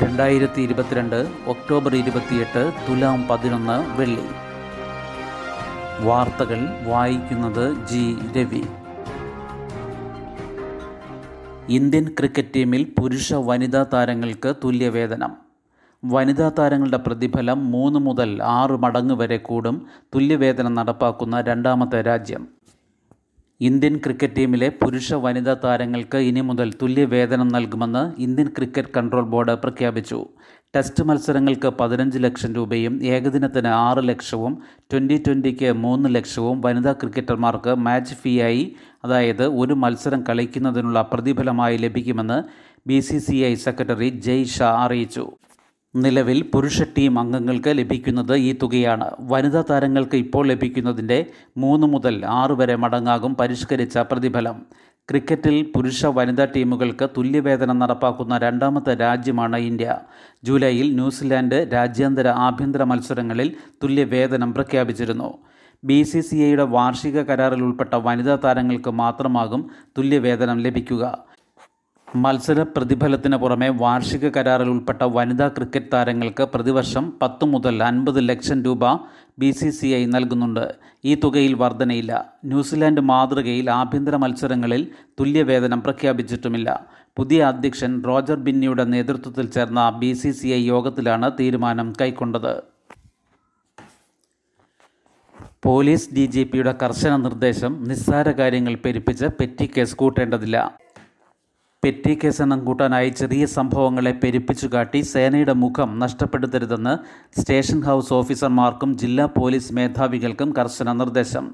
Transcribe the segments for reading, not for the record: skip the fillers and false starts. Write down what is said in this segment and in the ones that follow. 2022 October 28 തുലാം 11 വെള്ളി. വാർത്തകൾ വായിക്കുന്നത് ജി രവി. ഇന്ത്യൻ ക്രിക്കറ്റ് ടീമിൽ പുരുഷ വനിതാ താരങ്ങൾക്ക് തുല്യവേതനം. വനിതാ താരങ്ങളുടെ പ്രതിഫലം 3 മുതൽ 6 മടങ്ങ് വരെ കൂടും. തുല്യവേതനം നടപ്പാക്കുന്ന രണ്ടാമത്തെ രാജ്യം. ഇന്ത്യൻ ക്രിക്കറ്റ് ടീമിലെ പുരുഷ വനിതാ താരങ്ങൾക്ക് ഇനി മുതൽ തുല്യവേതനം നൽകുമെന്ന് ഇന്ത്യൻ ക്രിക്കറ്റ് കൺട്രോൾ ബോർഡ് പ്രഖ്യാപിച്ചു. ടെസ്റ്റ് മത്സരങ്ങൾക്ക് 15 ലക്ഷം രൂപയും ഏകദിനത്തിന് 6 ലക്ഷവും 2020-ക്ക് 3 ലക്ഷവും വനിതാ ക്രിക്കറ്റർമാർക്ക് മാച്ച് ഫീയായി, അതായത് ഒരു മത്സരം കളിക്കുന്നതിനുള്ള പ്രതിഫലമായി ലഭിക്കുമെന്ന് BCCI സെക്രട്ടറി ജയ് ഷാ അറിയിച്ചു. നിലവിൽ പുരുഷ ടീം അംഗങ്ങൾക്ക് ലഭിക്കുന്നത് ഈ തുകയാണ്. വനിതാ താരങ്ങൾക്ക് ഇപ്പോൾ ലഭിക്കുന്നതിൻ്റെ 3 മുതൽ 6 വരെ മടങ്ങാകും പരിഷ്കരിച്ച പ്രതിഫലം. ക്രിക്കറ്റിൽ പുരുഷ വനിതാ ടീമുകൾക്ക് തുല്യവേതനം നടപ്പാക്കുന്ന രണ്ടാമത്തെ രാജ്യമാണ് ഇന്ത്യ. ജൂലൈയിൽ ന്യൂസിലാൻഡ് ആഭ്യന്തര മത്സരങ്ങളിൽ തുല്യവേതനം പ്രഖ്യാപിച്ചിരുന്നു. BCCIയുടെ വാർഷിക കരാറിൽ ഉൾപ്പെട്ട വനിതാ താരങ്ങൾക്ക് മാത്രമാകും തുല്യവേതനം ലഭിക്കുക. മത്സര പ്രതിഫലത്തിന് പുറമെ വാർഷിക കരാറിൽ ഉൾപ്പെട്ട വനിതാ ക്രിക്കറ്റ് താരങ്ങൾക്ക് പ്രതിവർഷം 10 മുതൽ 50 ലക്ഷം രൂപ BCCI നൽകുന്നുണ്ട്. ഈ തുകയിൽ വർധനയില്ല. ന്യൂസിലാൻഡ് മാതൃകയിൽ ആഭ്യന്തര മത്സരങ്ങളിൽ തുല്യവേതനം പ്രഖ്യാപിച്ചിട്ടുമില്ല. പുതിയ അധ്യക്ഷൻ റോജർ ബിന്നിയുടെ നേതൃത്വത്തിൽ ചേർന്ന BCCI യോഗത്തിലാണ് തീരുമാനം കൈക്കൊണ്ടത്. പോലീസ് DGPയുടെ കർശന നിർദ്ദേശം. നിസ്സാര കാര്യങ്ങൾ പെരുപ്പിച്ച് പെറ്റി കേസ് കൂട്ടേണ്ടതില്ല. പെറ്റി കേസെണ്ണം കൂട്ടാനായി ചെറിയ സംഭവങ്ങളെ പെരുപ്പിച്ചു കാട്ടി സേനയുടെ മുഖം നഷ്ടപ്പെടുത്തരുതെന്ന് സ്റ്റേഷൻ ഹൗസ് ഓഫീസർമാർക്കും ജില്ലാ പോലീസ് മേധാവികൾക്കും കർശന നിർദ്ദേശം.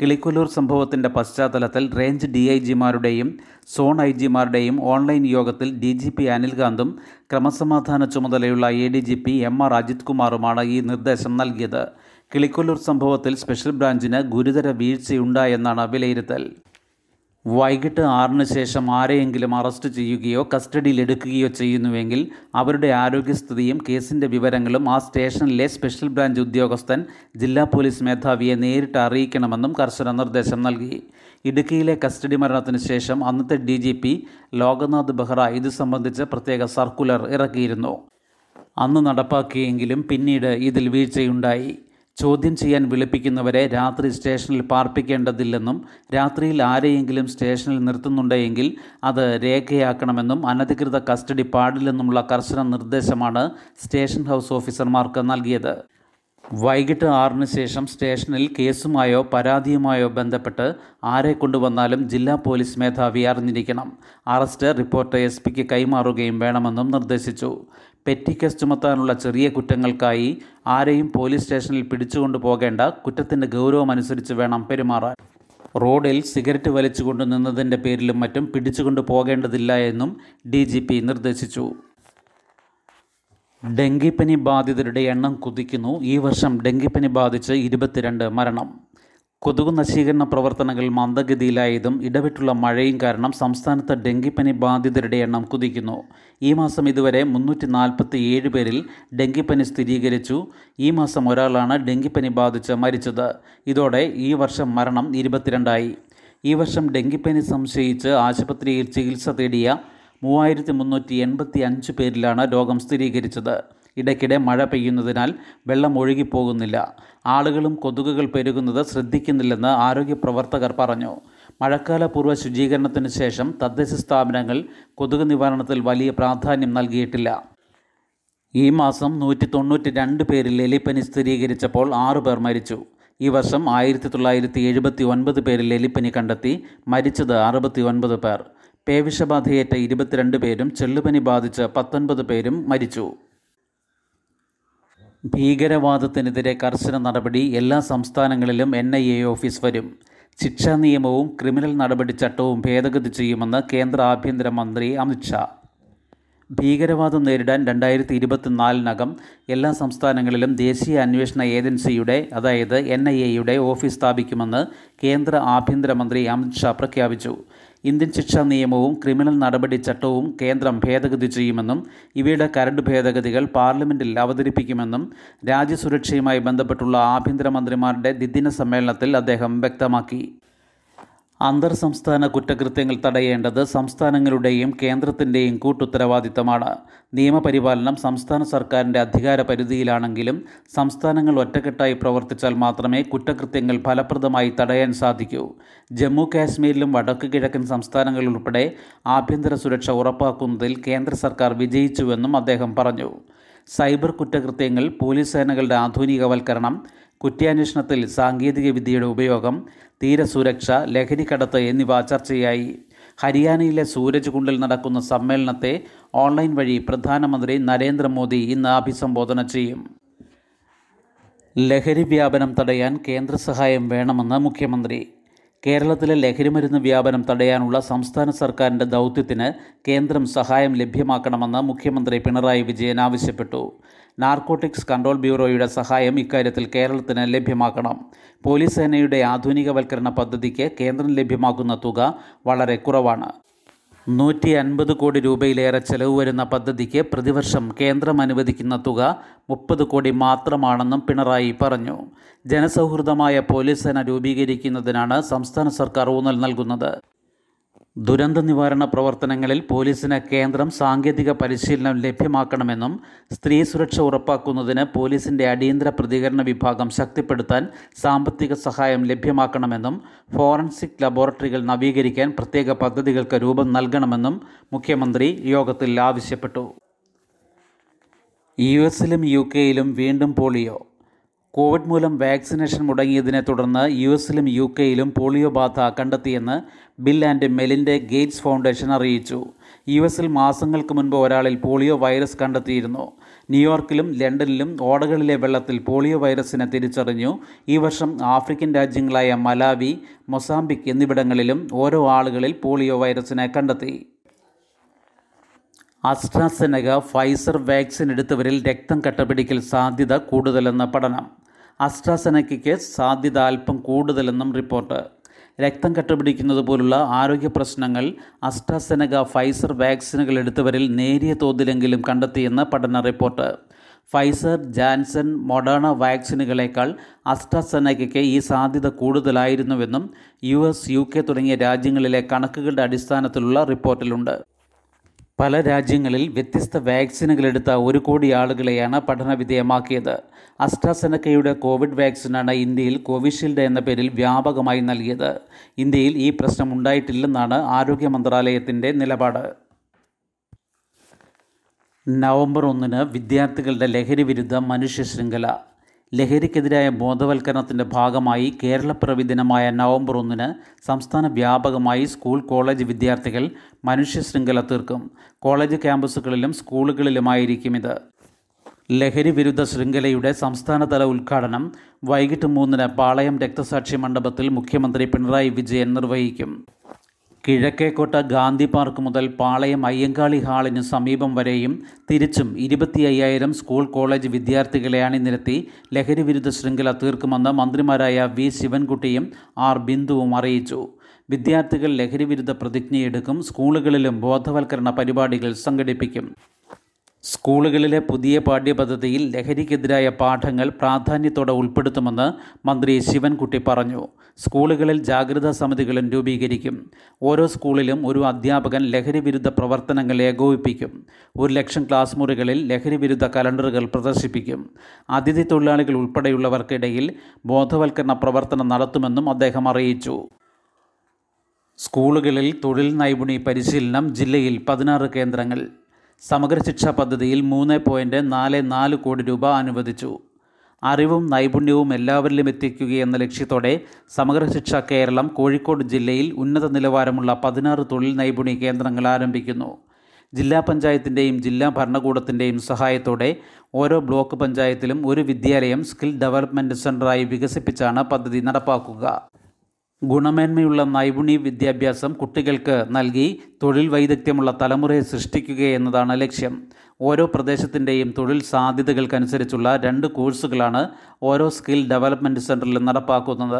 കിളിക്കൊല്ലൂർ സംഭവത്തിൻ്റെ പശ്ചാത്തലത്തിൽ റേഞ്ച് DIGമാരുടെയും സോൺ IG മാരുടെയും ഓൺലൈൻ യോഗത്തിൽ DGP അനിൽകാന്തും ക്രമസമാധാന ചുമതലയുള്ള ADGP MR അജിത് കുമാറുമാണ് ഈ നിർദ്ദേശം നൽകിയത്. കിളിക്കൊല്ലൂർ സംഭവത്തിൽ സ്പെഷ്യൽ ബ്രാഞ്ചിന് ഗുരുതര വീഴ്ചയുണ്ടായെന്നാണ് വിലയിരുത്തൽ. വൈകിട്ട് 6-ന് ശേഷം ആരെയെങ്കിലും അറസ്റ്റ് ചെയ്യുകയോ കസ്റ്റഡിയിലെടുക്കുകയോ ചെയ്യുന്നുവെങ്കിൽ അവരുടെ ആരോഗ്യസ്ഥിതിയും കേസിൻ്റെ വിവരങ്ങളും ആ സ്റ്റേഷനിലെ സ്പെഷ്യൽ ബ്രാഞ്ച് ഉദ്യോഗസ്ഥൻ ജില്ലാ പോലീസ് മേധാവിയെ നേരിട്ട് അറിയിക്കണമെന്നും കർശന നിർദ്ദേശം നൽകി. ഇടുക്കിയിലെ കസ്റ്റഡി മരണത്തിന് ശേഷം അന്നത്തെ DGP ലോകനാഥ് ബെഹ്റ ഇത് സംബന്ധിച്ച് പ്രത്യേക സർക്കുലർ ഇറക്കിയിരുന്നു. അന്ന് നടപ്പാക്കിയെങ്കിലും പിന്നീട് ഇതിൽ വീഴ്ചയുണ്ടായി. ചോദ്യം ചെയ്യാൻ വിളിപ്പിക്കുന്നവരെ രാത്രി സ്റ്റേഷനിൽ പാർപ്പിക്കേണ്ടതില്ലെന്നും രാത്രിയിൽ ആരെയെങ്കിലും സ്റ്റേഷനിൽ നിർത്തുന്നുണ്ടെങ്കിൽ അത് രേഖയാക്കണമെന്നും അനധികൃത കസ്റ്റഡി പാടില്ലെന്നുമുള്ള കർശന നിർദ്ദേശമാണ് സ്റ്റേഷൻ ഹൗസ് ഓഫീസർമാർക്ക് നൽകിയത്. വൈകിട്ട് 6-ന് ശേഷം സ്റ്റേഷനിൽ കേസുമായോ പരാതിയുമായോ ബന്ധപ്പെട്ട് ആരെ കൊണ്ടുവന്നാലും ജില്ലാ പോലീസ് മേധാവി അറിഞ്ഞിരിക്കണം. അറസ്റ്റ് റിപ്പോർട്ട് SP ക്ക് കൈമാറുകയും വേണമെന്നും നിർദ്ദേശിച്ചു. പെറ്റി കേസ് ചുമത്താനുള്ള ചെറിയ കുറ്റങ്ങൾക്കായി ആരെയും പോലീസ് സ്റ്റേഷനിൽ പിടിച്ചുകൊണ്ടു പോകേണ്ട. കുറ്റത്തിൻ്റെ ഗൗരവമനുസരിച്ച് വേണം പെരുമാറാൻ. റോഡിൽ സിഗരറ്റ് വലിച്ചുകൊണ്ട് നിന്നതിൻ്റെ പേരിലും മറ്റും പിടിച്ചുകൊണ്ടു പോകേണ്ടതില്ല എന്നും DGP നിർദ്ദേശിച്ചു. ഡെങ്കിപ്പനി ബാധിതരുടെ എണ്ണം കുതിക്കുന്നു. ഈ വർഷം ഡെങ്കിപ്പനി ബാധിച്ച് 22 മരണം. കൊതുക് നശീകരണ പ്രവർത്തനങ്ങൾ മന്ദഗതിയിലായതും ഇടവിട്ടുള്ള മഴയും കാരണം സംസ്ഥാനത്ത് ഡെങ്കിപ്പനി ബാധിതരുടെ എണ്ണം കുതിക്കുന്നു. ഈ മാസം ഇതുവരെ 347 പേരിൽ ഡെങ്കിപ്പനി സ്ഥിരീകരിച്ചു. ഈ മാസം ഒരാളാണ് ഡെങ്കിപ്പനി ബാധിച്ച് മരിച്ചത്. ഇതോടെ ഈ വർഷം മരണം 22-ആയി. ഈ വർഷം ഡെങ്കിപ്പനി സംശയിച്ച് ആശുപത്രിയിൽ ചികിത്സ തേടിയ 3385 പേരിലാണ് രോഗം സ്ഥിരീകരിച്ചത്. ഇടയ്ക്കിടെ മഴ പെയ്യുന്നതിനാൽ വെള്ളം ഒഴുകിപ്പോകുന്നില്ല. ആളുകളും കൊതുകുകൾ പെരുകുന്നത് ശ്രദ്ധിക്കുന്നില്ലെന്ന് ആരോഗ്യ പ്രവർത്തകർ പറഞ്ഞു. മഴക്കാലപൂർവ്വ ശുചീകരണത്തിന് ശേഷം തദ്ദേശ സ്ഥാപനങ്ങൾ കൊതുക് നിവാരണത്തിൽ വലിയ പ്രാധാന്യം നൽകിയിട്ടില്ല. ഈ മാസം 192 പേരിൽ എലിപ്പനി സ്ഥിരീകരിച്ചപ്പോൾ 6 പേർ മരിച്ചു. ഈ വർഷം 1979 പേരിൽ എലിപ്പനി കണ്ടെത്തി. മരിച്ചത് 69 പേർ. പേവിഷബാധയേറ്റ 22 പേരും ചെള്ളുപനി ബാധിച്ച് 19 പേരും മരിച്ചു. ഭീകരവാദത്തിനെതിരെ കർശന നടപടി. എല്ലാ സംസ്ഥാനങ്ങളിലും NIA ഓഫീസ് വരും. ശിക്ഷാ നിയമവും ക്രിമിനൽ നടപടിച്ചട്ടവും ഭേദഗതി ചെയ്യുമെന്ന് കേന്ദ്ര ആഭ്യന്തരമന്ത്രി അമിത് ഷാ. ഭീകരവാദം നേരിടാൻ 2024-നകം എല്ലാ സംസ്ഥാനങ്ങളിലും ദേശീയ അന്വേഷണ ഏജൻസിയുടെ, അതായത് NIAയുടെ ഓഫീസ് സ്ഥാപിക്കുമെന്ന് കേന്ദ്ര ആഭ്യന്തരമന്ത്രി അമിത് ഷാ പ്രഖ്യാപിച്ചു. ഇന്ത്യൻ ശിക്ഷാ നിയമവും ക്രിമിനൽ നടപടിച്ചട്ടവും കേന്ദ്രം ഭേദഗതി ചെയ്യുമെന്നും ഇവയുടെ കരട് ഭേദഗതികൾ പാർലമെൻറ്റിൽ അവതരിപ്പിക്കുമെന്നും രാജ്യസുരക്ഷയുമായി ബന്ധപ്പെട്ടുള്ള ആഭ്യന്തരമന്ത്രിമാരുടെ ദ്വിദിന സമ്മേളനത്തിൽ അദ്ദേഹം വ്യക്തമാക്കി. അന്തർ സംസ്ഥാന കുറ്റകൃത്യങ്ങൾ തടയേണ്ടത് സംസ്ഥാനങ്ങളുടെയും കേന്ദ്രത്തിൻ്റെയും കൂട്ടുത്തരവാദിത്തമാണ്. നിയമപരിപാലനം സംസ്ഥാന സർക്കാരിൻ്റെ അധികാര പരിധിയിലാണെങ്കിലും സംസ്ഥാനങ്ങൾ ഒറ്റക്കെട്ടായി പ്രവർത്തിച്ചാൽ മാത്രമേ കുറ്റകൃത്യങ്ങൾ ഫലപ്രദമായി തടയാൻ സാധിക്കൂ. ജമ്മു കാശ്മീരിലും വടക്ക് കിഴക്കൻ സംസ്ഥാനങ്ങളിലുൾപ്പെടെ ആഭ്യന്തര സുരക്ഷ ഉറപ്പാക്കുന്നതിൽ കേന്ദ്ര സർക്കാർ വിജയിച്ചുവെന്നും അദ്ദേഹം പറഞ്ഞു. സൈബർ കുറ്റകൃത്യങ്ങൾ, പോലീസ് സേനകളുടെ ആധുനികവൽക്കരണം, കുറ്റാന്വേഷണത്തിൽ സാങ്കേതിക വിദ്യയുടെ ഉപയോഗം, തീരസുരക്ഷ, ലഹരിക്കടത്ത് എന്നിവ ചർച്ചയായി. ഹരിയാനയിലെ സൂരജ് കുണ്ടിൽ നടക്കുന്ന സമ്മേളനത്തെ ഓൺലൈൻ വഴി പ്രധാനമന്ത്രി നരേന്ദ്രമോദി ഇന്ന് അഭിസംബോധന ചെയ്യും. ലഹരി വ്യാപനം തടയാൻ കേന്ദ്ര സഹായം വേണമെന്ന് മുഖ്യമന്ത്രി. കേരളത്തിലെ ലഹരിമരുന്ന് വ്യാപനം തടയാനുള്ള സംസ്ഥാന സർക്കാരിൻ്റെ ദൗത്യത്തിന് കേന്ദ്രം സഹായം ലഭ്യമാക്കണമെന്ന് മുഖ്യമന്ത്രി പിണറായി വിജയൻ ആവശ്യപ്പെട്ടു. നാർക്കോട്ടിക്സ് കൺട്രോൾ ബ്യൂറോയുടെ സഹായം ഇക്കാര്യത്തിൽ കേരളത്തിന് ലഭ്യമാക്കണം. പോലീസ് സേനയുടെ ആധുനികവൽക്കരണ പദ്ധതിക്ക് കേന്ദ്രം ലഭ്യമാക്കുന്ന തുക വളരെ കുറവാണ്. 150 കോടി രൂപയിലേറെ ചെലവ് വരുന്ന പദ്ധതിക്ക് പ്രതിവർഷം കേന്ദ്രം അനുവദിക്കുന്ന തുക 30 കോടി മാത്രമാണെന്നും പിണറായി പറഞ്ഞു. ജനസൗഹൃദമായ പോലീസ് സേന രൂപീകരിക്കുന്നതിനാണ് സംസ്ഥാന സർക്കാർ ഊന്നൽ നൽകുന്നത്. ദുരന്ത നിവാരണ പ്രവർത്തനങ്ങളിൽ പോലീസിന് കേന്ദ്രം സാങ്കേതിക പരിശീലനം ലഭ്യമാക്കണമെന്നും സ്ത്രീ സുരക്ഷ ഉറപ്പാക്കുന്നതിന് പോലീസിൻ്റെ അടിയന്തര പ്രതികരണ വിഭാഗം ശക്തിപ്പെടുത്താൻ സാമ്പത്തിക സഹായം ലഭ്യമാക്കണമെന്നും ഫോറൻസിക് ലബോറട്ടറികൾ നവീകരിക്കാൻ പ്രത്യേക പദ്ധതികൾക്ക് രൂപം നൽകണമെന്നും മുഖ്യമന്ത്രി യോഗത്തിൽ ആവശ്യപ്പെട്ടു. US-ലും UK-ലും വീണ്ടും പോളിയോ. കോവിഡ് മൂലം വാക്സിനേഷൻ മുടങ്ങിയതിനെ തുടർന്ന് US-ലും UK-ലും പോളിയോ ബാധ കണ്ടെത്തിയെന്ന് ബിൽ ആൻഡ് മെലിൻ്റെ ഗേറ്റ്സ് ഫൗണ്ടേഷൻ അറിയിച്ചു. US-ൽ മാസങ്ങൾക്ക് മുൻപ് ഒരാളിൽ പോളിയോ വൈറസ് കണ്ടെത്തിയിരുന്നു. ന്യൂയോർക്കിലും ലണ്ടനിലും ഓടകളിലെ വെള്ളത്തിൽ പോളിയോ വൈറസിനെ തിരിച്ചറിഞ്ഞു. ഈ വർഷം ആഫ്രിക്കൻ രാജ്യങ്ങളായ മലാവി, മൊസാംബിക് എന്നിവിടങ്ങളിലും ഓരോ ആളുകളിൽ പോളിയോ വൈറസിനെ കണ്ടെത്തി. AstraZeneca, ഫൈസർ വാക്സിൻ എടുത്തവരിൽ രക്തം കട്ടപിടിക്കൽ സാധ്യത കൂടുതലെന്ന് പഠനം. AstraZenecaയ്ക്ക് സാധ്യത അല്പം കൂടുതലെന്നും റിപ്പോർട്ട്. രക്തം കട്ടപിടിക്കുന്നത് പോലുള്ള ആരോഗ്യ പ്രശ്നങ്ങൾ AstraZeneca, ഫൈസർ വാക്സിനുകൾ എടുത്തവരിൽ നേരിയ തോതിലെങ്കിലും കണ്ടെത്തിയെന്ന് പഠന റിപ്പോർട്ട്. ഫൈസർ, ജാൻസൺ, മൊഡേണ വാക്സിനുകളേക്കാൾ AstraZenecaയ്ക്ക് ഈ സാധ്യത കൂടുതലായിരുന്നുവെന്നും US, UK തുടങ്ങിയ രാജ്യങ്ങളിലെ കണക്കുകളുടെ അടിസ്ഥാനത്തിലുള്ള റിപ്പോർട്ടിലുണ്ട്. പല രാജ്യങ്ങളിൽ വ്യത്യസ്ത വാക്സിനുകളെടുത്ത 1 കോടി ആളുകളെയാണ് പഠനവിധേയമാക്കിയത്. AstraZenecaയുടെ കോവിഡ് വാക്സിനാണ് ഇന്ത്യയിൽ കോവിഷീൽഡ് എന്ന പേരിൽ വ്യാപകമായി നൽകിയത്. ഇന്ത്യയിൽ ഈ പ്രശ്നം ഉണ്ടായിട്ടില്ലെന്നാണ് ആരോഗ്യ മന്ത്രാലയത്തിൻ്റെ നിലപാട്. നവംബർ 1-ന് വിദ്യാർത്ഥികളുടെ ലഹരി വിരുദ്ധ മനുഷ്യ ശൃംഖല. ലഹരിക്കെതിരായ ബോധവൽക്കരണത്തിൻ്റെ ഭാഗമായി കേരളപ്പിറവി ദിനമായ നവംബർ 1-ന് സംസ്ഥാന വ്യാപകമായി സ്കൂൾ, കോളേജ് വിദ്യാർത്ഥികൾ മനുഷ്യ ശൃംഖല തീർക്കും. കോളേജ് ക്യാമ്പസുകളിലും സ്കൂളുകളിലുമായിരിക്കും ഇത്. ലഹരി വിരുദ്ധ ശൃംഖലയുടെ സംസ്ഥാനതല ഉദ്ഘാടനം വൈകിട്ട് 3-ന് പാളയം രക്തസാക്ഷി മണ്ഡപത്തിൽ മുഖ്യമന്ത്രി പിണറായി വിജയൻ നിർവഹിക്കും. കിഴക്കേക്കോട്ട ഗാന്ധി പാർക്ക് മുതൽ പാളയം അയ്യങ്കാളി ഹാളിനു സമീപം വരെയും തിരിച്ചും 25,000 സ്കൂൾ, കോളേജ് വിദ്യാർത്ഥികളെ അണിനിരത്തി ലഹരി വിരുദ്ധ ശൃംഖല തീർക്കുമെന്ന് മന്ത്രിമാരായ V. ശിവൻകുട്ടിയും R. ബിന്ദുവും അറിയിച്ചു. വിദ്യാർത്ഥികൾ ലഹരി വിരുദ്ധ പ്രതിജ്ഞയെടുക്കും. സ്കൂളുകളിലും ബോധവൽക്കരണ പരിപാടികൾ സംഘടിപ്പിക്കും. സ്കൂളുകളിലെ പുതിയ പാഠ്യപദ്ധതിയിൽ ലഹരിക്കെതിരായ പാഠങ്ങൾ പ്രാധാന്യത്തോടെ ഉൾപ്പെടുത്തുമെന്ന് മന്ത്രി ശിവൻകുട്ടി പറഞ്ഞു. സ്കൂളുകളിൽ ജാഗ്രതാ സമിതികളും രൂപീകരിക്കും. ഓരോ സ്കൂളിലും ഒരു അധ്യാപകൻ ലഹരി വിരുദ്ധ പ്രവർത്തനങ്ങൾ ഏകോപിപ്പിക്കും. 1 ലക്ഷം ക്ലാസ് മുറികളിൽ ലഹരി വിരുദ്ധ കലണ്ടറുകൾ പ്രദർശിപ്പിക്കും. അതിഥി തൊഴിലാളികൾ ഉൾപ്പെടെയുള്ളവർക്കിടയിൽ ബോധവൽക്കരണ പ്രവർത്തനം നടത്തുമെന്നും അദ്ദേഹം അറിയിച്ചു. സ്കൂളുകളിൽ തൊഴിൽ നൈപുണി പരിശീലനം. ജില്ലയിൽ 16 കേന്ദ്രങ്ങൾ. സമഗ്ര ശിക്ഷാ പദ്ധതിയിൽ 3.44 കോടി രൂപ അനുവദിച്ചു. അറിവും നൈപുണ്യവും എല്ലാവരിലും എത്തിക്കുകയെന്ന ലക്ഷ്യത്തോടെ സമഗ്ര ശിക്ഷ കേരളം കോഴിക്കോട് ജില്ലയിൽ ഉന്നത നിലവാരമുള്ള 16 തൊഴിൽ നൈപുണി കേന്ദ്രങ്ങൾ ആരംഭിക്കുന്നു. ജില്ലാ പഞ്ചായത്തിൻ്റെയും ജില്ലാ ഭരണകൂടത്തിൻ്റെയും സഹായത്തോടെ ഓരോ ബ്ലോക്ക് പഞ്ചായത്തിലും 1 വിദ്യാലയം സ്കിൽ ഡെവലപ്മെൻറ്റ് സെൻ്ററായി വികസിപ്പിച്ചാണ് പദ്ധതി നടപ്പാക്കുക. ഗുണമേന്മയുള്ള നൈപുണ്യ വിദ്യാഭ്യാസം കുട്ടികൾക്ക് നൽകി തൊഴിൽ വൈദഗ്ധ്യമുള്ള തലമുറയെ സൃഷ്ടിക്കുക എന്നതാണ് ലക്ഷ്യം. ഓരോ പ്രദേശത്തിൻ്റെയും തൊഴിൽ സാധ്യതകൾക്കനുസരിച്ചുള്ള 2 കോഴ്സുകളാണ് ഓരോ സ്കിൽ ഡെവലപ്മെൻറ്റ് സെൻ്ററിൽ നടപ്പാക്കുന്നത്.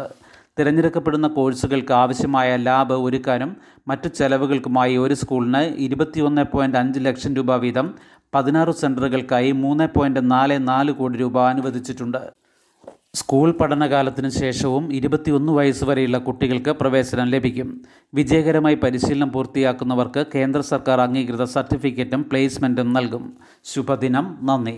തിരഞ്ഞെടുക്കപ്പെടുന്ന കോഴ്സുകൾക്ക് ആവശ്യമായ ലാബ് ഒരുക്കാനും മറ്റു ചെലവുകൾക്കുമായി ഒരു സ്കൂളിന് 21.5 ലക്ഷം രൂപ വീതം 16 സെൻ്ററുകൾക്കായി 3.44 കോടി രൂപ അനുവദിച്ചിട്ടുണ്ട്. സ്കൂൾ പഠനകാലത്തിനു ശേഷവും 21 വയസ്സ് വരെയുള്ള കുട്ടികൾക്ക് പ്രവേശനം ലഭിക്കും. വിജയകരമായി പരിശീലനം പൂർത്തിയാക്കുന്നവർക്ക് കേന്ദ്ര സർക്കാർ അംഗീകൃത സർട്ടിഫിക്കറ്റും പ്ലേസ്മെൻറ്റും നൽകും. ശുഭദിനം. നന്ദി.